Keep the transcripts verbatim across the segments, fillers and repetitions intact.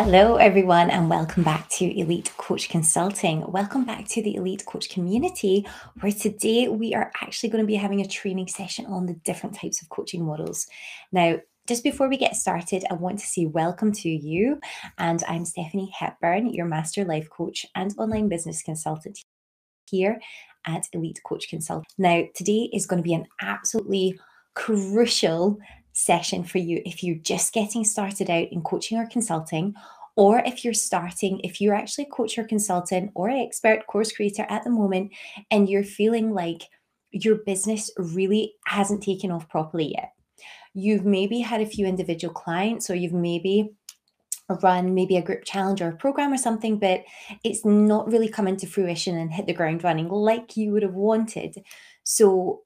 Hello everyone and welcome back to Elite Coach Consulting. Welcome back to the Elite Coach Community, where today we are actually going to be having a training session on the different types of coaching models. Now, just before we get started, I want to say welcome to you, and I'm Stephanie Hepburn, your Master Life Coach and Online Business Consultant here at Elite Coach Consulting. Now, today is going to be an absolutely crucial session for you if you're just getting started out in coaching or consulting, or if you're starting, if you're actually a coach or consultant or an expert course creator at the moment, and you're feeling like your business really hasn't taken off properly yet. You've maybe had a few individual clients, or you've maybe run maybe a group challenge or a program or something, but it's not really come into fruition and hit the ground running like you would have wanted. So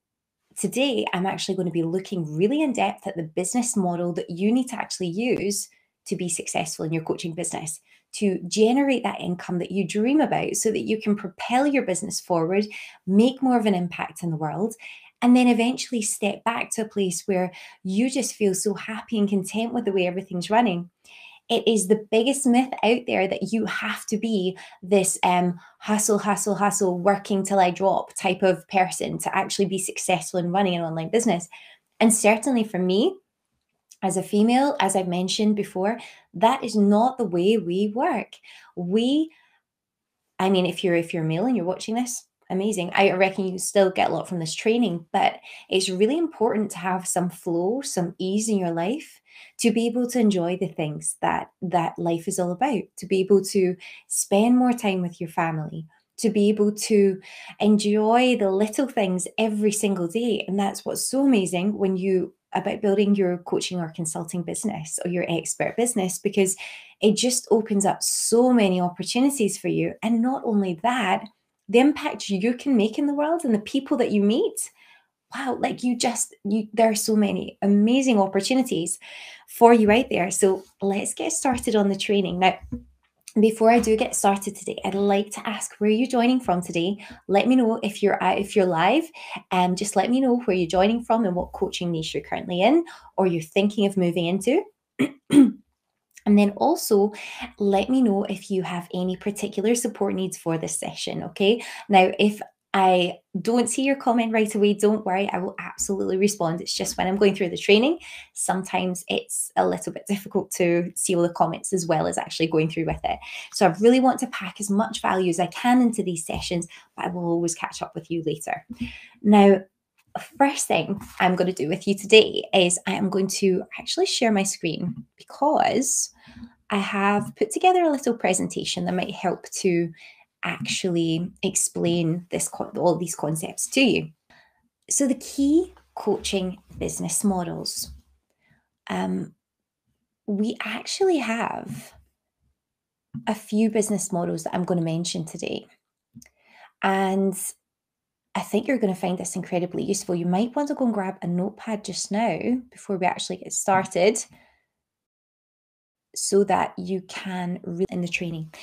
today, I'm actually going to be looking really in depth at the business model that you need to actually use to be successful in your coaching business, to generate that income that you dream about so that you can propel your business forward, make more of an impact in the world, and then eventually step back to a place where you just feel so happy and content with the way everything's running. It is the biggest myth out there that you have to be this um, hustle, hustle, hustle, working till I drop type of person to actually be successful in running an online business. And certainly for me, as a female, as I've mentioned before, that is not the way we work. We, I mean, if you're, if you're male and you're watching this, amazing. I reckon you still get a lot from this training, but it's really important to have some flow, some ease in your life, to be able to enjoy the things that that life is all about, to be able to spend more time with your family, to be able to enjoy the little things every single day. And that's what's so amazing when you about building your coaching or consulting business or your expert business, because it just opens up so many opportunities for you. And not only that, the impact you can make in the world and the people that you meet. Wow, like you just, you, there are so many amazing opportunities for you out there. So let's get started on the training. Now, before I do get started today, I'd like to ask, where are you joining from today? Let me know if you're out, if you're live, and um, just let me know where you're joining from and what coaching niche you're currently in or you're thinking of moving into. And then also let me know if you have any particular support needs for this session, okay? Now, if I don't see your comment right away, don't worry, I will absolutely respond. It's just when I'm going through the training, sometimes it's a little bit difficult to see all the comments as well as actually going through with it. So I really want to pack as much value as I can into these sessions, but I will always catch up with you later. Now, first thing I'm going to do with you today is I am going to actually share my screen, because I have put together a little presentation that might help to actually explain this all these concepts to you. So the key coaching business models. Um, we actually have a few business models that I'm going to mention today. And I think you're going to find this incredibly useful. You might want to go and grab a notepad just now before we actually get started, so that you can read in the training.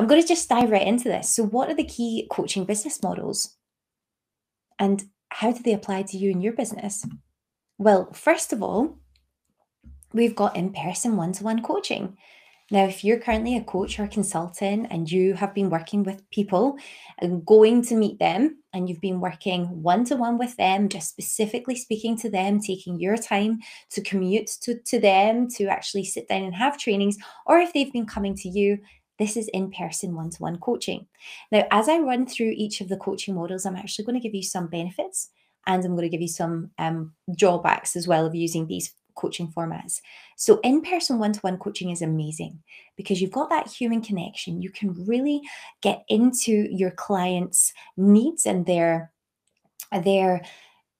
I'm going to just dive right into this. So what are the key coaching business models and how do they apply to you and your business? Well, first of all, we've got in-person one-to-one coaching. Now, if you're currently a coach or a consultant and you have been working with people and going to meet them, and you've been working one-to-one with them, just specifically speaking to them, taking your time to commute to, to them, to actually sit down and have trainings, or if they've been coming to you, this is in-person one-to-one coaching. Now, as I run through each of the coaching models, I'm actually going to give you some benefits and I'm going to give you some um, drawbacks as well of using these coaching formats. So in-person one-to-one coaching is amazing because you've got that human connection. You can really get into your clients' needs and their, their,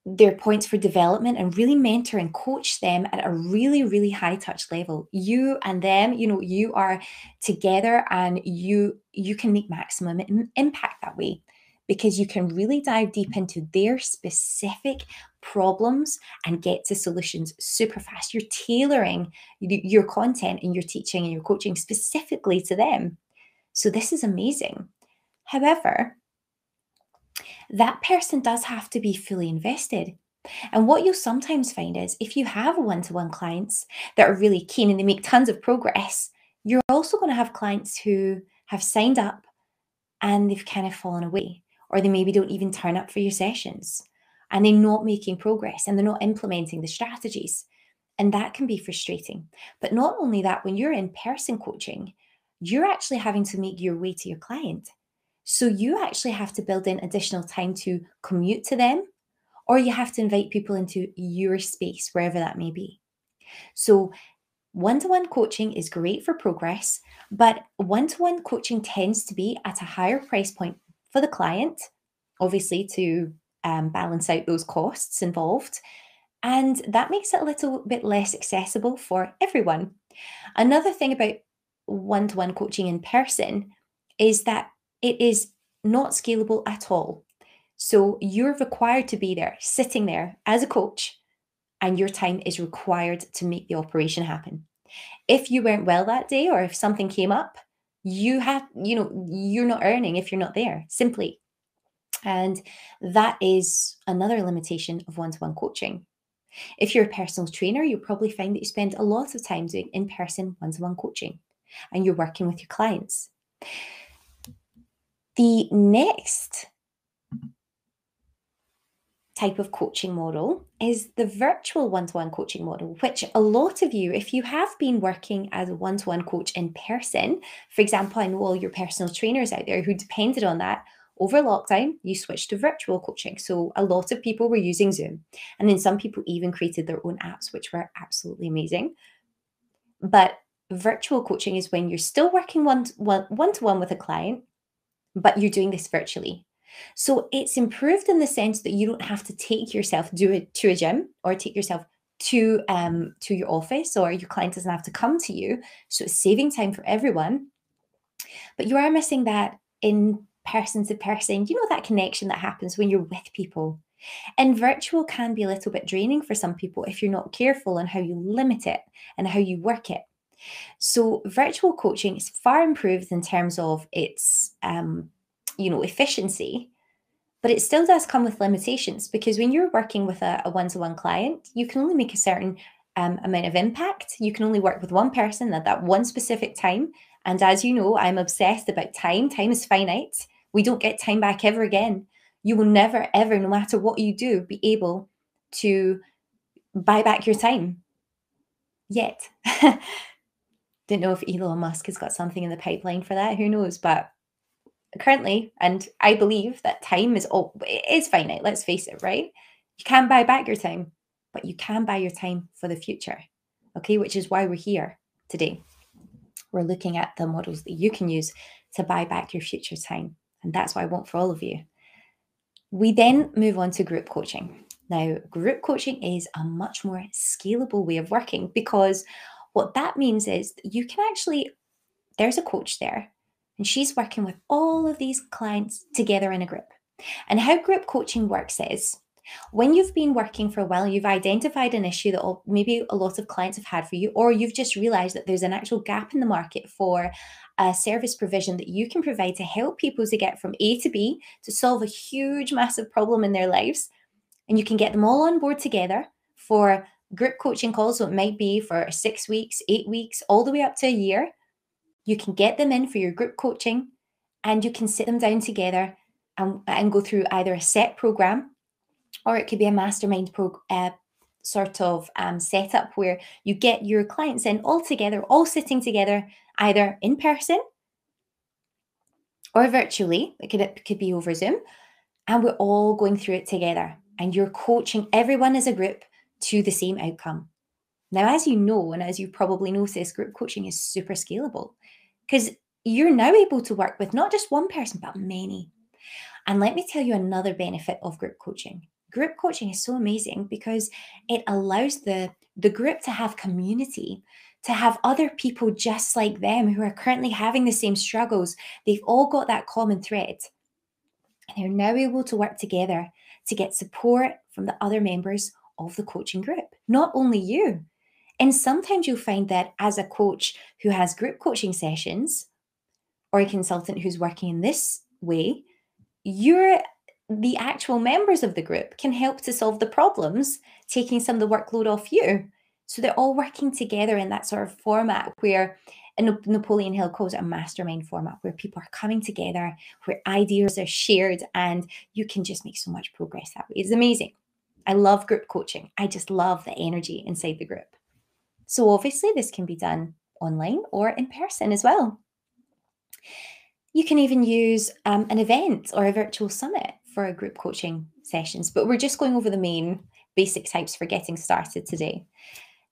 their points for development and really mentor and coach them at a really, really high touch level. You and them, you know, you are together and you, you can make maximum impact that way, because you can really dive deep into their specific problems and get to solutions super fast. You're tailoring your content and your teaching and your coaching specifically to them. So this is amazing. However, that person does have to be fully invested. And what you'll sometimes find is if you have one-to-one clients that are really keen and they make tons of progress, You're also going to have clients who have signed up and they've kind of fallen away, or they maybe don't even turn up for your sessions, and they're not making progress and they're not implementing the strategies. And that can be frustrating. But not only that, when you're in person coaching, you're actually having to make your way to your client. So you actually have to build in additional time to commute to them, or you have to invite people into your space, wherever that may be. So one-to-one coaching is great for progress, but one-to-one coaching tends to be at a higher price point for the client, obviously to um, balance out those costs involved. And that makes it a little bit less accessible for everyone. Another thing about one-to-one coaching in person is that it is not scalable at all. So you're required to be there, sitting there as a coach, and your time is required to make the operation happen. If you weren't well that day, or if something came up, you have, you know, you're not earning if you're not there, simply. And that is another limitation of one-to-one coaching. If you're a personal trainer, you'll probably find that you spend a lot of time doing in-person one-to-one coaching, and you're working with your clients. The next type of coaching model is the virtual one-to-one coaching model, which a lot of you, if you have been working as a one-to-one coach in person, for example, I know all your personal trainers out there who depended on that. Over lockdown, you switched to virtual coaching. So a lot of people were using Zoom. And then some people even created their own apps, which were absolutely amazing. But virtual coaching is when you're still working one-to-one, one-to-one with a client, but you're doing this virtually. So it's improved in the sense that you don't have to take yourself do it to a gym, or take yourself to, um, to your office, or your client doesn't have to come to you. So it's saving time for everyone. But you are missing that in person to person, you know, that connection that happens when you're with people. And virtual can be a little bit draining for some people if you're not careful on how you limit it and how you work it. So virtual coaching is far improved in terms of its, um, you know, efficiency, but it still does come with limitations, because when you're working with a, a one-to-one client, you can only make a certain um, amount of impact. You can only work with one person at that one specific time. And as you know, I'm obsessed about time. Time is finite. We don't get time back ever again. You will never, ever, no matter what you do, be able to buy back your time. Yet. Don't know if Elon Musk has got something in the pipeline for that. Who knows? But currently, and I believe that time is all, it is finite. Let's face it, right? You can't buy back your time, but you can buy your time for the future. Okay, which is why we're here today. We're looking at the models that you can use to buy back your future time. And that's what I want for all of you. We then move on to group coaching. Now, group coaching is a much more scalable way of working, because what that means is that you can actually, there's a coach there, and she's working with all of these clients together in a group. And how group coaching works is, when you've been working for a while, you've identified an issue that maybe a lot of clients have had for you, or you've just realized that there's an actual gap in the market for a service provision that you can provide to help people to get from A to B, to solve a huge, massive problem in their lives. And you can get them all on board together for group coaching calls. So it might be for six weeks, eight weeks, all the way up to a year. You can get them in for your group coaching, and you can sit them down together and, and go through either a set program, or it could be a mastermind pro, uh, sort of um, setup where you get your clients in all together, all sitting together, either in person or virtually. It could, it could be over Zoom, and we're all going through it together, and you're coaching everyone as a group to the same outcome. Now, as you know, and as you probably noticed, group coaching is super scalable, because you're now able to work with not just one person, but many. And let me tell you another benefit of group coaching. Group coaching is so amazing because it allows the, the group to have community, to have other people just like them who are currently having the same struggles. They've all got that common thread. And they're now able to work together to get support from the other members of the coaching group, not only you. And sometimes you'll find that as a coach who has group coaching sessions, or a consultant who's working in this way, you're the actual members of the group can help to solve the problems, taking some of the workload off you. So they're all working together in that sort of format where a Napoleon Hill calls it a mastermind format, where people are coming together, where ideas are shared, and you can just make so much progress that way. It's amazing. I love group coaching. I just love the energy inside the group. So obviously this can be done online or in person as well. You can even use um, an event or a virtual summit for a group coaching sessions, but we're just going over the main basic types for getting started today.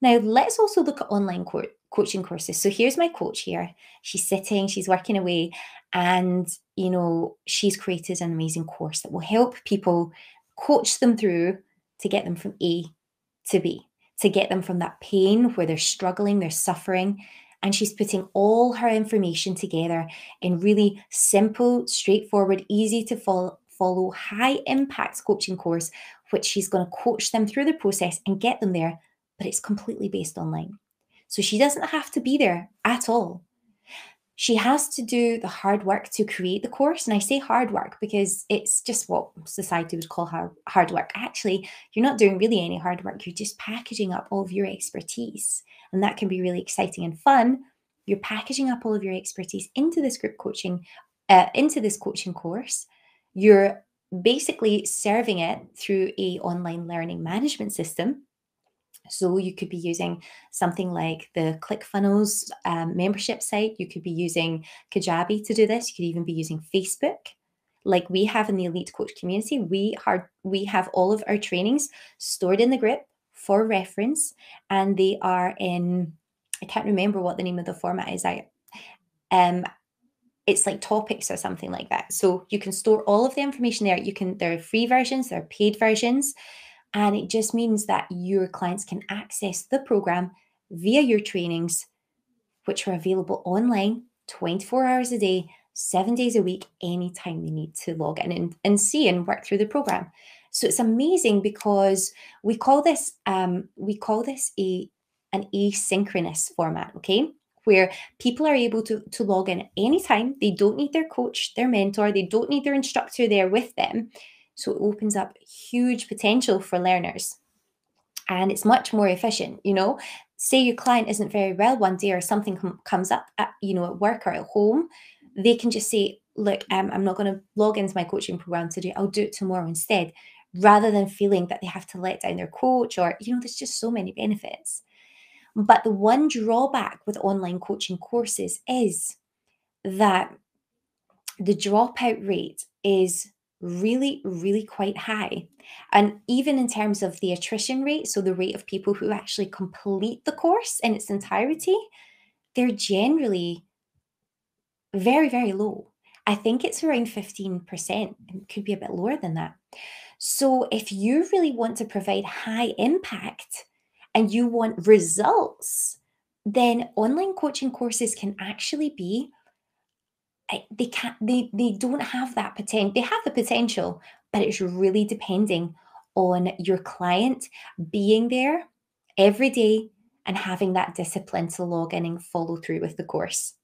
Now, let's also look at online co- coaching courses. So here's my coach here. She's sitting, she's working away, and, you know, she's created an amazing course that will help people, coach them through to get them from A to B, to get them from that pain where they're struggling, they're suffering. And she's putting all her information together in really simple, straightforward, easy to follow, follow high impact coaching course, which she's going to coach them through the process and get them there. But it's completely based online. So she doesn't have to be there at all. She has to do the hard work to create the course. And I say hard work because it's just what society would call hard work. Actually, you're not doing really any hard work. You're just packaging up all of your expertise. And that can be really exciting and fun. You're packaging up all of your expertise into this group coaching, uh, into this coaching course. You're basically serving it through a online learning management system. So you could be using something like the ClickFunnels um, membership site. You could be using Kajabi to do this. You could even be using Facebook. Like we have in the Elite Coach community, we, are, we have all of our trainings stored in the group for reference. And they are in, I can't remember what the name of the format is. I, um, it's like topics or something like that. So you can store all of the information there. You can, there are free versions, there are paid versions. And it just means that your clients can access the program via your trainings, which are available online twenty-four hours a day, seven days a week, anytime they need to log in and, and see and work through the program. So it's amazing because we call this um, we call this a an asynchronous format, okay? Where people are able to, to log in at any time. They don't need their coach, their mentor, they don't need their instructor there with them. So it opens up huge potential for learners, and it's much more efficient. You know, say your client isn't very well one day or something com- comes up, at, you know, at work or at home, they can just say, look, um, I'm not going to log into my coaching program today. I'll do it tomorrow instead, rather than feeling that they have to let down their coach or, you know, there's just so many benefits. But the one drawback with online coaching courses is that the dropout rate is really, really quite high. And even in terms of the attrition rate, so the rate of people who actually complete the course in its entirety, they're generally very, very low. I think it's around fifteen percent. It could be a bit lower than that. So if you really want to provide high impact and you want results, then online coaching courses can actually be They can't. They they don't have that potential. They have the potential, but it's really depending on your client being there every day and having that discipline to log in and follow through with the course.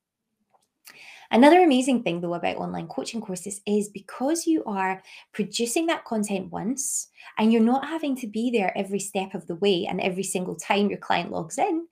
Another amazing thing, though, about online coaching courses is because you are producing that content once and you're not having to be there every step of the way and every single time your client logs in,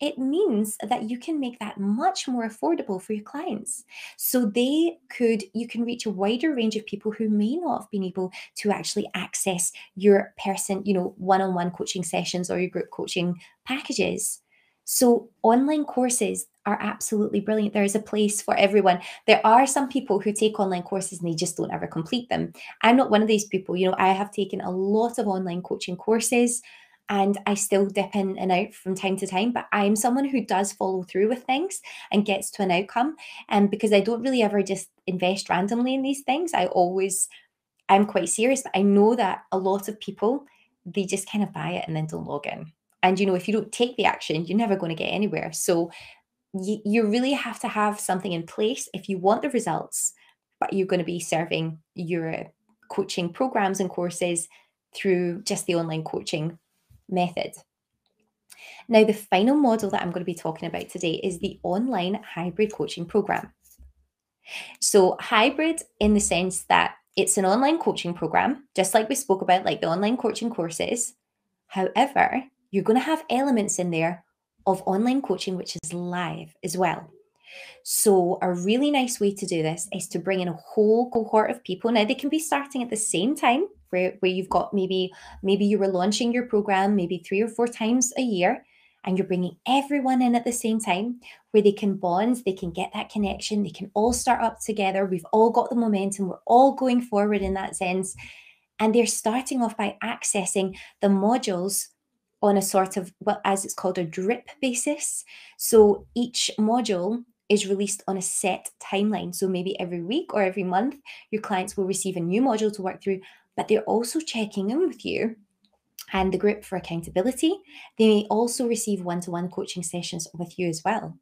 it means that you can make that much more affordable for your clients. So they could, you can reach a wider range of people who may not have been able to actually access your person, you know, one-on-one coaching sessions or your group coaching packages. So online courses are absolutely brilliant. There is a place for everyone. There are some people who take online courses and they just don't ever complete them. I'm not one of these people. You know, I have taken a lot of online coaching courses, and I still dip in and out from time to time, but I'm someone who does follow through with things and gets to an outcome. And because I don't really ever just invest randomly in these things, I always, I'm quite serious. But I know that a lot of people, they just kind of buy it and then don't log in. And, you know, if you don't take the action, you're never going to get anywhere. So you, you really have to have something in place if you want the results, but you're going to be serving your coaching programs and courses through just the online coaching method. Now, the final model that I'm going to be talking about today is the online hybrid coaching program. So hybrid in the sense that it's an online coaching program, just like we spoke about, like the online coaching courses. However, you're going to have elements in there of online coaching, which is live as well. So a really nice way to do this is to bring in a whole cohort of people. Now, they can be starting at the same time, where, where you've got maybe, maybe you were launching your program maybe three or four times a year, and you're bringing everyone in at the same time where they can bond, they can get that connection, they can all start up together. We've all got the momentum. We're all going forward in that sense. And they're starting off by accessing the modules on a sort of, well, as it's called, a drip basis. So each module is released on a set timeline. So maybe every week or every month, your clients will receive a new module to work through, but they're also checking in with you and the group for accountability. They may also receive one-to-one coaching sessions with you as well.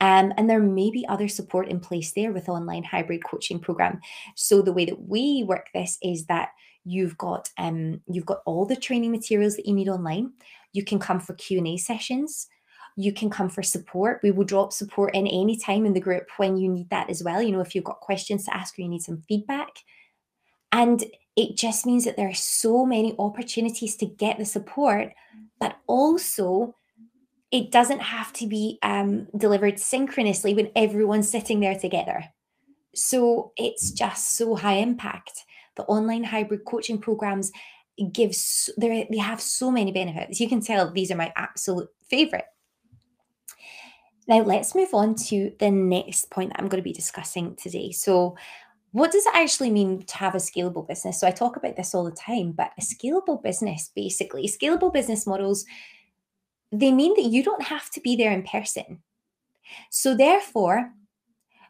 Um, and there may be other support in place there with online hybrid coaching program. So the way that we work this is that you've got um, you've got all the training materials that you need online. You can come for Q and A sessions. You can come for support. We will drop support in any time in the group when you need that as well. You know, if you've got questions to ask or you need some feedback. And it just means that there are so many opportunities to get the support, but also it doesn't have to be um, delivered synchronously when everyone's sitting there together. So it's just so high impact. The online hybrid coaching programs gives, they have so many benefits. You can tell these are my absolute favorite. Now let's move on to the next point that I'm going to be discussing today. So what does it actually mean to have a scalable business? So I talk about this all the time, but a scalable business, basically, scalable business models, they mean that you don't have to be there in person. So therefore,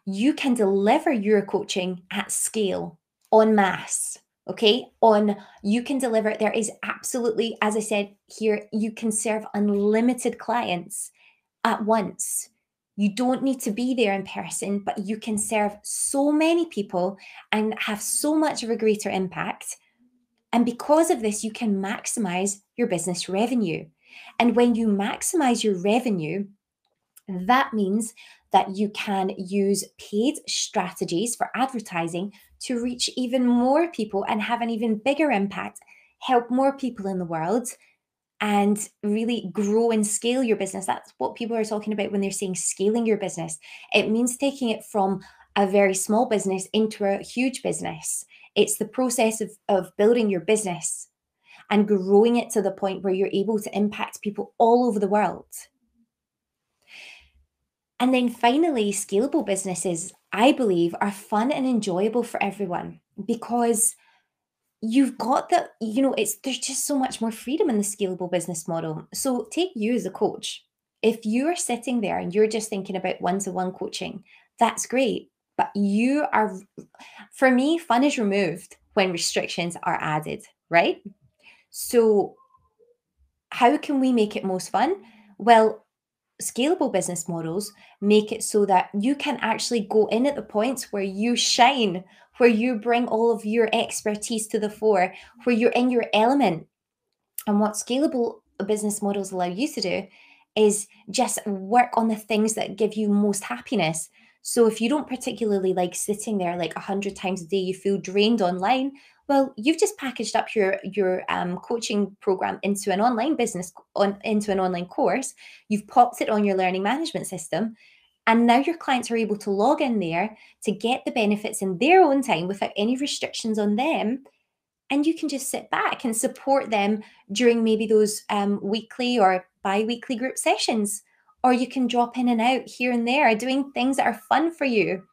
you can deliver your coaching at scale, en masse, okay? On, you can deliver, there is absolutely, as I said here, you can serve unlimited clients at once. You don't need to be there in person, but you can serve so many people and have so much of a greater impact. And because of this, you can maximize your business revenue. And when you maximize your revenue, that means that you can use paid strategies for advertising to reach even more people and have an even bigger impact, help more people in the world, and really grow and scale your business. That's what people are talking about when they're saying scaling your business. It means taking it from a very small business into a huge business. It's the process of, of building your business and growing it to the point where you're able to impact people all over the world. And then finally, scalable businesses, I believe, are fun and enjoyable for everyone, because you've got that, you know, it's, there's just so much more freedom in the scalable business model. So take you as a coach. If you are sitting there and you're just thinking about one-to-one coaching, that's great. But you are, for me, fun is removed when restrictions are added, right? So how can we make it most fun? Well, scalable business models make it so that you can actually go in at the points where you shine, where you bring all of your expertise to the fore, where you're in your element. And what scalable business models allow you to do is just work on the things that give you most happiness. So if you don't particularly like sitting there like a hundred times a day, you feel drained online, well, you've just packaged up your your um, coaching program into an online business, on, into an online course. You've popped it on your learning management system, and now your clients are able to log in there to get the benefits in their own time without any restrictions on them. And you can just sit back and support them during maybe those um, weekly or bi-weekly group sessions, or you can drop in and out here and there doing things that are fun for you.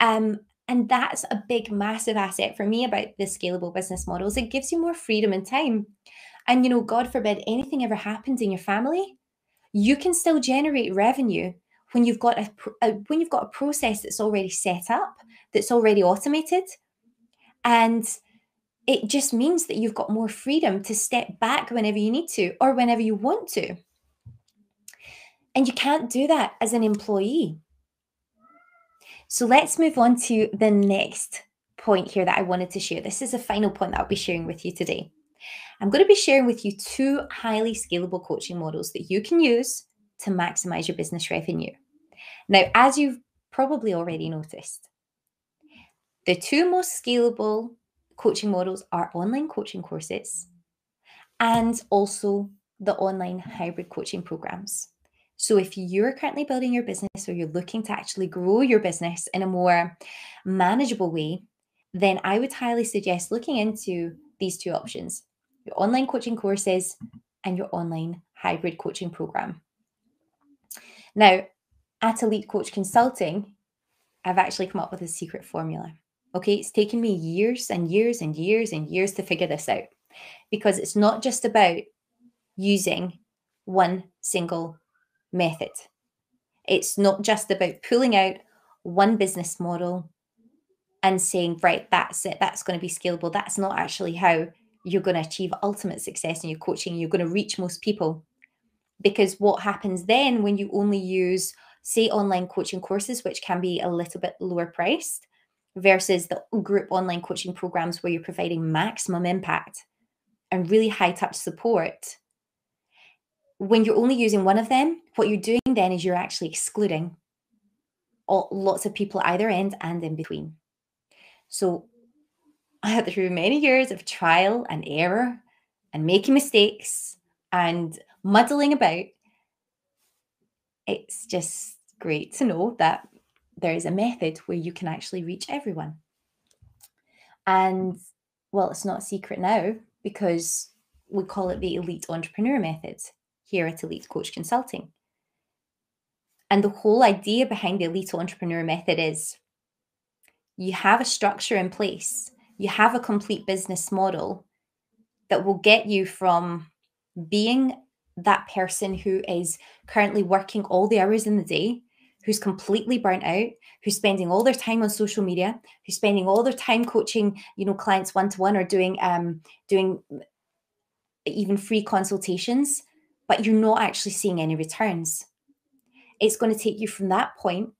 Um. And that's a big, massive asset for me about the scalable business models. It gives you more freedom and time. And, you know, God forbid anything ever happens in your family, you can still generate revenue when you've got a, a when you've got a process that's already set up, that's already automated. And it just means that you've got more freedom to step back whenever you need to or whenever you want to. And you can't do that as an employee. So let's move on to the next point here that I wanted to share. This is the final point that I'll be sharing with you today. I'm going to be sharing with you two highly scalable coaching models that you can use to maximize your business revenue. Now, as you've probably already noticed, the two most scalable coaching models are online coaching courses and also the online hybrid coaching programs. So if you're currently building your business or you're looking to actually grow your business in a more manageable way, then I would highly suggest looking into these two options, your online coaching courses and your online hybrid coaching program. Now, at Elite Coach Consulting, I've actually come up with a secret formula. Okay, it's taken me years and years and years and years to figure this out, because it's not just about using one single method. It's not just about pulling out one business model and saying, right, that's it, that's going to be scalable. That's not actually how you're going to achieve ultimate success in your coaching. You're going to reach most people. Because what happens then when you only use, say, online coaching courses, which can be a little bit lower priced, versus the group online coaching programs where you're providing maximum impact and really high touch support. When you're only using one of them, what you're doing then is you're actually excluding all, lots of people at either end and in between. So through many years of trial and error and making mistakes and muddling about, it's just great to know that there is a method where you can actually reach everyone. And well, it's not a secret now, because we call it the Elite Entrepreneur Method here at Elite Coach Consulting. And the whole idea behind the Elite Entrepreneur Method is you have a structure in place, you have a complete business model that will get you from being that person who is currently working all the hours in the day, who's completely burnt out, who's spending all their time on social media, who's spending all their time coaching, you know, clients one-to-one or doing, um, doing even free consultations, but you're not actually seeing any returns. It's going to take you from that point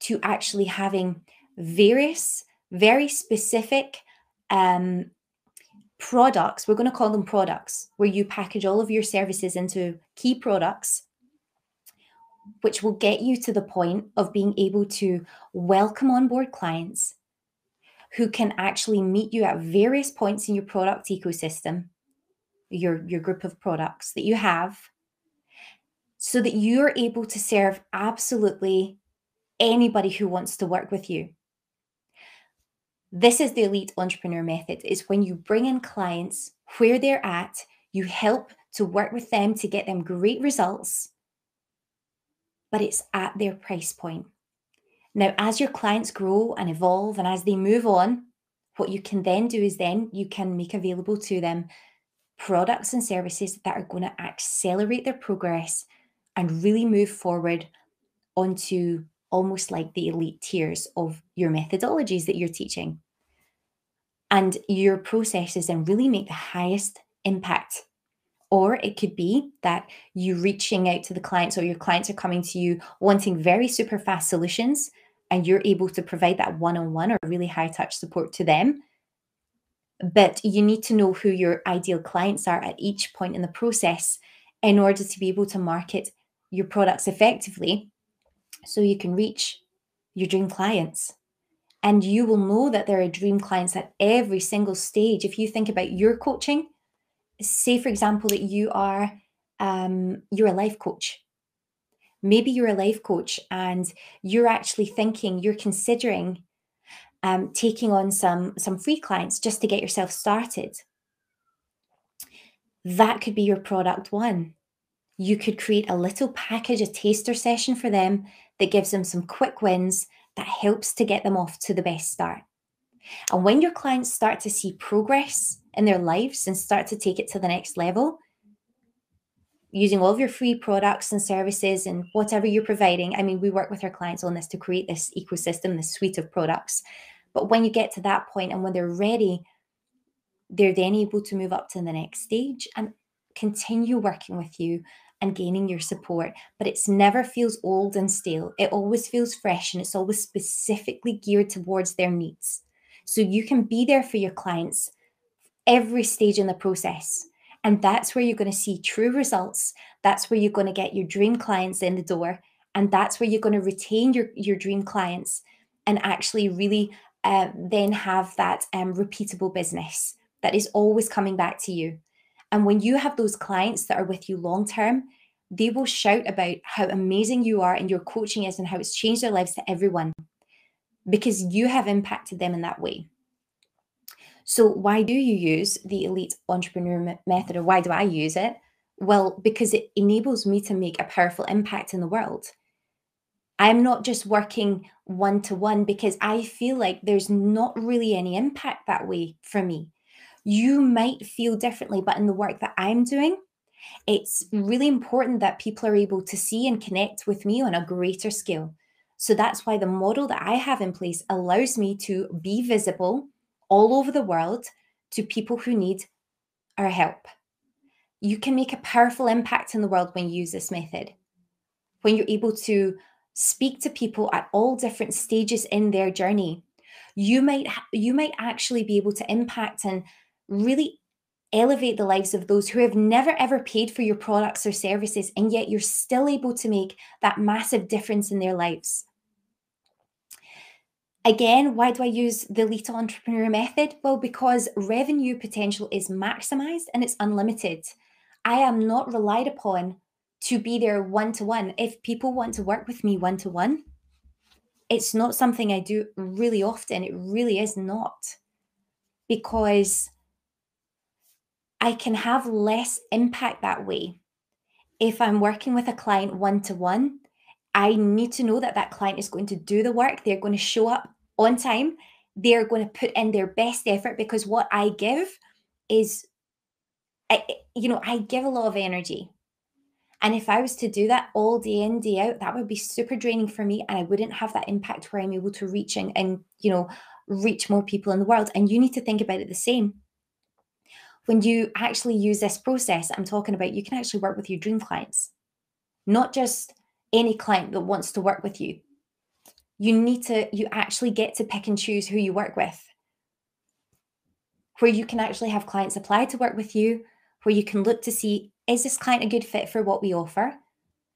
to actually having various, very specific um, products. We're going to call them products, where you package all of your services into key products, which will get you to the point of being able to welcome onboard clients who can actually meet you at various points in your product ecosystem, your, your group of products that you have, so that you're able to serve absolutely anybody who wants to work with you. This is the Elite Entrepreneur Method. It's when you bring in clients where they're at, you help to work with them to get them great results, but it's at their price point. Now, as your clients grow and evolve and as they move on, what you can then do is then you can make available to them products and services that are going to accelerate their progress and really move forward onto almost like the elite tiers of your methodologies that you're teaching. And your processes then really make the highest impact. Or it could be that you're reaching out to the clients, or your clients are coming to you wanting very super fast solutions, and you're able to provide that one-on-one or really high touch support to them. But you need to know who your ideal clients are at each point in the process in order to be able to market your products effectively, so you can reach your dream clients. And you will know that there are dream clients at every single stage. If you think about your coaching, say, for example, that you are, um, you're a life coach. Maybe you're a life coach and you're actually thinking, you're considering um, taking on some, some free clients just to get yourself started. That could be your product one. You could create a little package, a taster session for them that gives them some quick wins that helps to get them off to the best start. And when your clients start to see progress in their lives and start to take it to the next level, using all of your free products and services and whatever you're providing. I mean, we work with our clients on this to create this ecosystem, this suite of products. But when you get to that point and when they're ready, they're then able to move up to the next stage and continue working with you and gaining your support. But it's never feels old and stale. It always feels fresh, and it's always specifically geared towards their needs. So you can be there for your clients every stage in the process. And that's where you're going to see true results. That's where you're going to get your dream clients in the door. And that's where you're going to retain your, your dream clients and actually really uh, then have that um, repeatable business that is always coming back to you. And when you have those clients that are with you long term, they will shout about how amazing you are and your coaching is and how it's changed their lives to everyone, because you have impacted them in that way. So why do you use the Elite Entrepreneur Method, or why do I use it? Well, because it enables me to make a powerful impact in the world. I'm not just working one-to-one, because I feel like there's not really any impact that way for me. You might feel differently, but in the work that I'm doing, it's really important that people are able to see and connect with me on a greater scale. So that's why the model that I have in place allows me to be visible all over the world to people who need our help. You can make a powerful impact in the world when you use this method. When you're able to speak to people at all different stages in their journey, you might, you might actually be able to impact and really elevate the lives of those who have never ever paid for your products or services, and yet you're still able to make that massive difference in their lives. Again, why do I use the Elite Entrepreneur Method? Well, because revenue potential is maximized and it's unlimited. I am not relied upon to be there one-to-one. If people want to work with me one-to-one, it's not something I do really often. It really is not, because I can have less impact that way. If I'm working with a client one-to-one, I need to know that that client is going to do the work. They're going to show up on time. They're going to put in their best effort, because what I give is, I, you know, I give a lot of energy. And if I was to do that all day in, day out, that would be super draining for me, and I wouldn't have that impact where I'm able to reach and, and you know, reach more people in the world. And you need to think about it the same. When you actually use this process I'm talking about, you can actually work with your dream clients, not just any client that wants to work with you. You need to, you actually get to pick and choose who you work with, where you can actually have clients apply to work with you, where you can look to see, is this client a good fit for what we offer?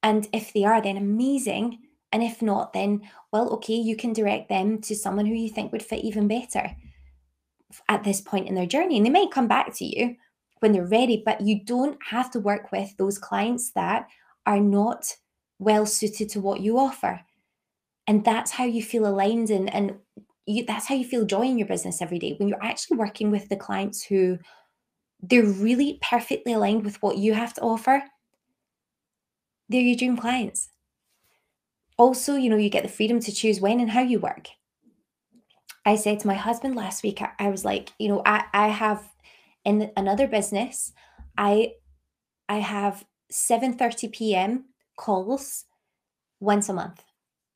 And if they are, then amazing. And if not, then, well, okay, you can direct them to someone who you think would fit even better at this point in their journey, and they might come back to you when they're ready. But you don't have to work with those clients that are not well suited to what you offer, and that's how you feel aligned, and and you, that's how you feel joy in your business every day, when you're actually working with the clients who they're really perfectly aligned with what you have to offer. They're your dream clients. Also, you know, you get the freedom to choose when and how you work. I said to my husband last week, I, I was like, you know, I, I have in another business, I I have seven thirty p m calls once a month.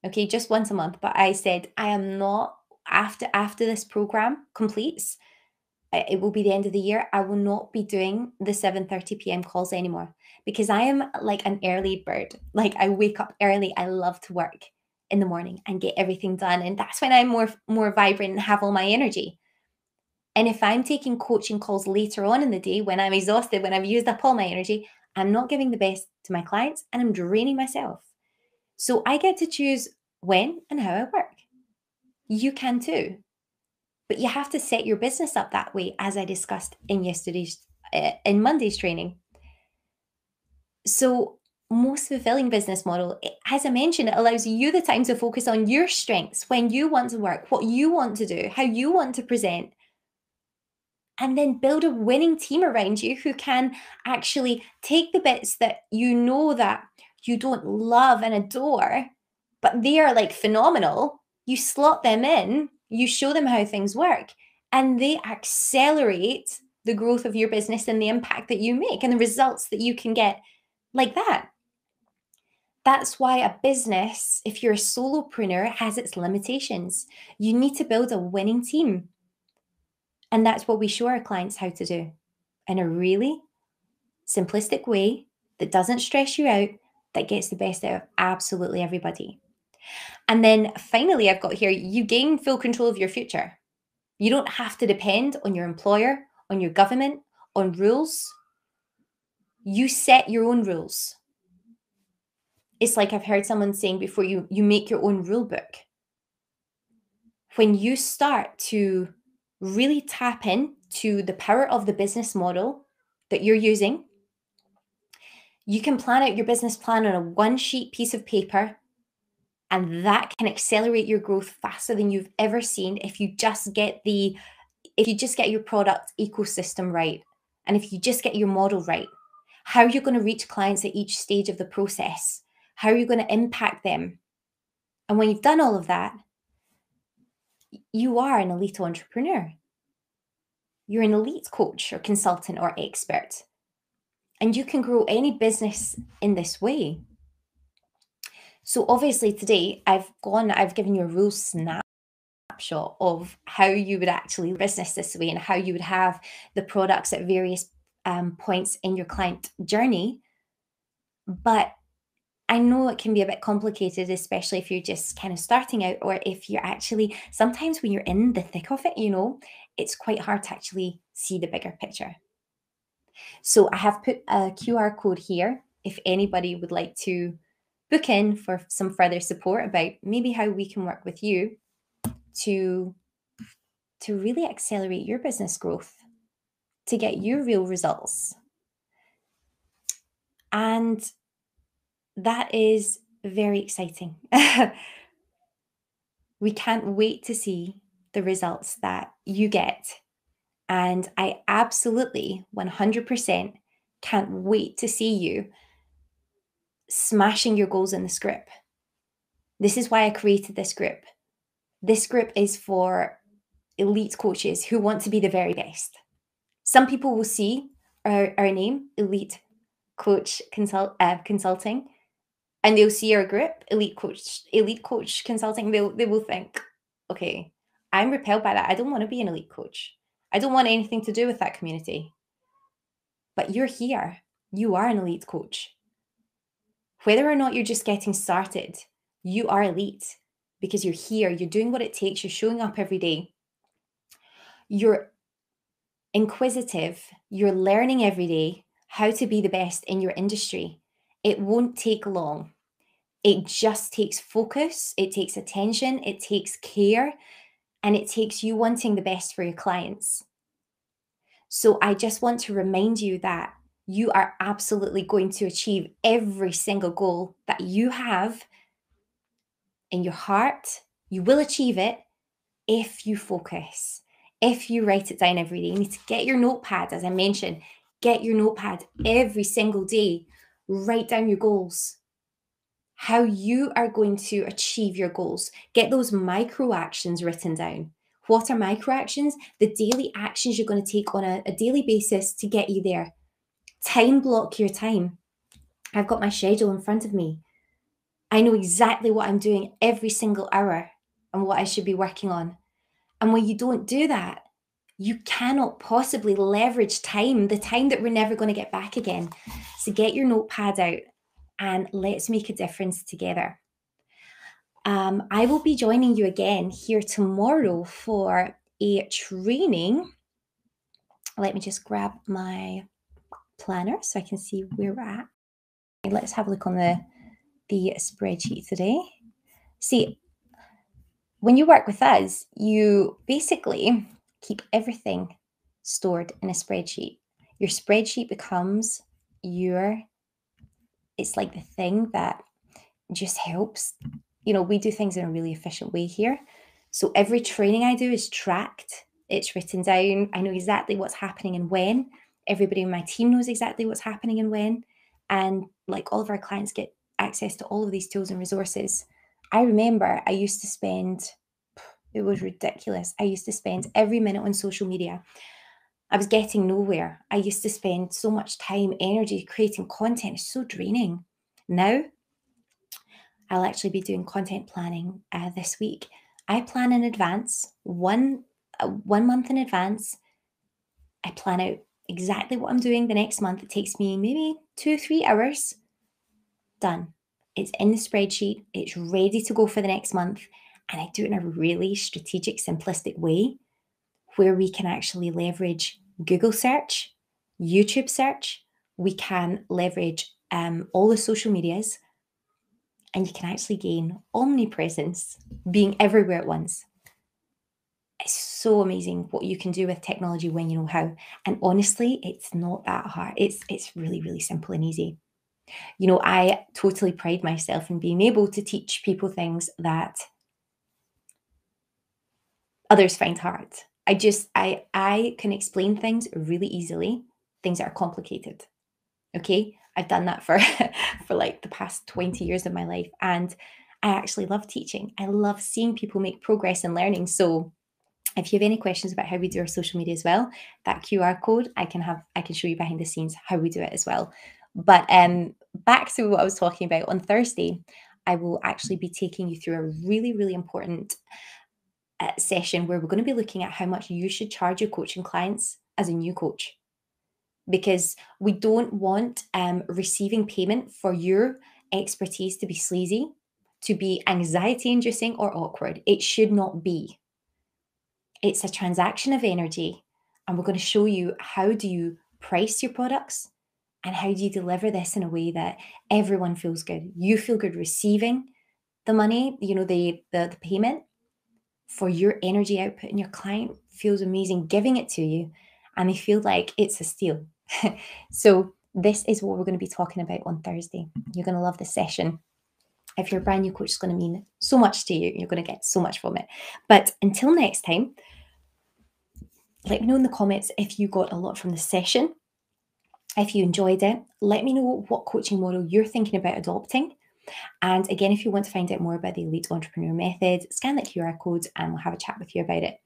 Okay, just once a month. But I said, I am not, after after this program completes, it will be the end of the year, I will not be doing the seven thirty p m calls anymore, because I am like an early bird. Like, I wake up early. I love to work in the morning and get everything done. And that's when I'm more, more vibrant and have all my energy. And if I'm taking coaching calls later on in the day, when I'm exhausted, when I've used up all my energy, I'm not giving the best to my clients and I'm draining myself. So I get to choose when and how I work. You can too, but you have to set your business up that way, as I discussed in yesterday's, uh, in Monday's training. So most fulfilling business model, as I mentioned, it allows you the time to focus on your strengths, when you want to work, what you want to do, how you want to present, and then build a winning team around you who can actually take the bits that you know that you don't love and adore, but they are like phenomenal. You slot them in, you show them how things work, and they accelerate the growth of your business and the impact that you make and the results that you can get like that. That's why a business, if you're a solopreneur, has its limitations. You need to build a winning team. And that's what we show our clients how to do, in a really simplistic way that doesn't stress you out, that gets the best out of absolutely everybody. And then finally, I've got here, you gain full control of your future. You don't have to depend on your employer, on your government, on rules. You set your own rules. It's like I've heard someone saying before, you, you make your own rule book. When you start to really tap into the power of the business model that you're using, You can plan out your business plan on a one-sheet piece of paper, and that can accelerate your growth faster than you've ever seen if you just get the, if you just get your product ecosystem right, and if you just get your model right, how you're going to reach clients at each stage of the process, how you're going to impact them. And when you've done all of that, you are an elite entrepreneur. You're an elite coach or consultant or expert, and you can grow any business in this way. So obviously today I've gone, I've given you a real snapshot of how you would actually business this way and how you would have the products at various um, points in your client journey. But I know it can be a bit complicated, especially if you're just kind of starting out, or if you're actually, sometimes when you're in the thick of it, you know, it's quite hard to actually see the bigger picture. So I have put a Q R code here if anybody would like to book in for some further support about maybe how we can work with you to, to really accelerate your business growth, to get your real results. And that is very exciting. We can't wait to see the results that you get. And I absolutely one hundred percent can't wait to see you smashing your goals in this group. This is why I created this group. This group is for elite coaches who want to be the very best. Some people will see our, our name, Elite Coach Consult, uh, Consulting, and they'll see our group, Elite Coach, Elite Coach Consulting. They'll, they will think, okay, I'm repelled by that. I don't want to be an elite coach. I don't want anything to do with that community. But you're here. You are an elite coach. Whether or not you're just getting started, you are elite because you're here. You're doing what it takes. You're showing up every day. You're inquisitive. You're learning every day how to be the best in your industry. It won't take long. It just takes focus. It takes attention. It takes care. And it takes you wanting the best for your clients. So I just want to remind you that you are absolutely going to achieve every single goal that you have in your heart. You will achieve it if you focus, if you write it down every day. You need to get your notepad, as I mentioned, get your notepad every single day. Write down your goals, how you are going to achieve your goals. Get those micro actions written down. What are micro actions? The daily actions you're going to take on a, a daily basis to get you there. Time block your time. I've got my schedule in front of me. I know exactly what I'm doing every single hour and what I should be working on. And when you don't do that, you cannot possibly leverage time, the time that we're never going to get back again. So get your notepad out and let's make a difference together. Um, I will be joining you again here tomorrow for a training. Let me just grab my planner so I can see where we're at. Okay, let's have a look on the the spreadsheet today. See, when you work with us, you basically keep everything stored in a spreadsheet. Your spreadsheet becomes your, it's like the thing that just helps. You know, we do things in a really efficient way here. So every training I do is tracked. It's written down. I know exactly what's happening and when. Everybody in my team knows exactly what's happening and when. And like all of our clients get access to all of these tools and resources. I remember I used to spend, it was ridiculous. I used to spend every minute on social media. I was getting nowhere. I used to spend so much time, energy creating content. It's so draining. Now, I'll actually be doing content planning uh, this week. I plan in advance, one, uh, one month in advance. I plan out exactly what I'm doing the next month. It takes me maybe two, three hours. Done. It's in the spreadsheet. It's ready to go for the next month. And I do it in a really strategic, simplistic way where we can actually leverage Google search, YouTube search. We can leverage um, all the social medias, and you can actually gain omnipresence, being everywhere at once. It's so amazing what you can do with technology when you know how. And honestly, it's not that hard. It's, it's really, really simple and easy. You know, I totally pride myself in being able to teach people things that others find hard. I just, I, I can explain things really easily, things that are complicated. Okay. I've done that for, for like the past twenty years of my life. And I actually love teaching. I love seeing people make progress and learning. So if you have any questions about how we do our social media as well, that Q R code, I can have, I can show you behind the scenes how we do it as well. But um, back to what I was talking about, on Thursday, I will actually be taking you through a really, really important uh, session where we're going to be looking at how much you should charge your coaching clients as a new coach, because we don't want um, receiving payment for your expertise to be sleazy, to be anxiety-inducing or awkward. It should not be. It's a transaction of energy, and we're going to show you how do you price your products and how do you deliver this in a way that everyone feels good. You feel good receiving the money, you know, the, the, the payment for your energy output, and your client feels amazing giving it to you, and they feel like it's a steal. So this is what we're going to be talking about on Thursday. You're going to love this session. If you're a brand new coach, it's going to mean so much to you. You're going to get so much from it. But until next time, let me know in the comments if you got a lot from the session. If you enjoyed it, let me know what coaching model you're thinking about adopting. And again, if you want to find out more about the Elite Entrepreneur Method, scan that Q R code and we'll have a chat with you about it.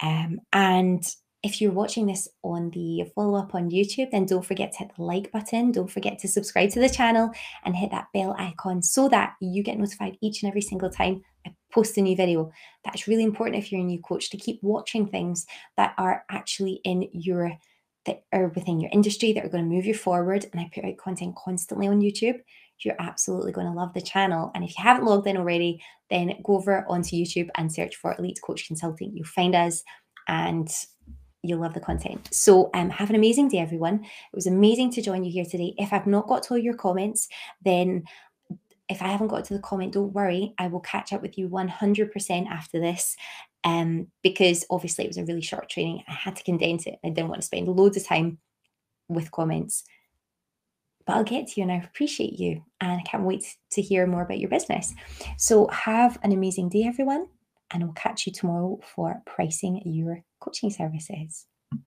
Um, and if you're watching this on the follow-up on YouTube, then don't forget to hit the like button. Don't forget to subscribe to the channel and hit that bell icon so that you get notified each and every single time I post a new video. That's really important if you're a new coach, to keep watching things that are actually in your, that are within your industry, that are going to move you forward. And I put out content constantly on YouTube. You're absolutely going to love the channel. And if you haven't logged in already, then go over onto YouTube and search for Elite Coach Consulting. You'll find us and you'll love the content. So um, have an amazing day, everyone. It was amazing to join you here today. If I've not got to all your comments, then if I haven't got to the comment, don't worry. I will catch up with you one hundred percent after this. Um, because obviously it was a really short training. I had to condense it. I didn't want to spend loads of time with comments, but I'll get to you and I appreciate you. And I can't wait to hear more about your business. So have an amazing day, everyone. And I'll catch you tomorrow for pricing your coaching services.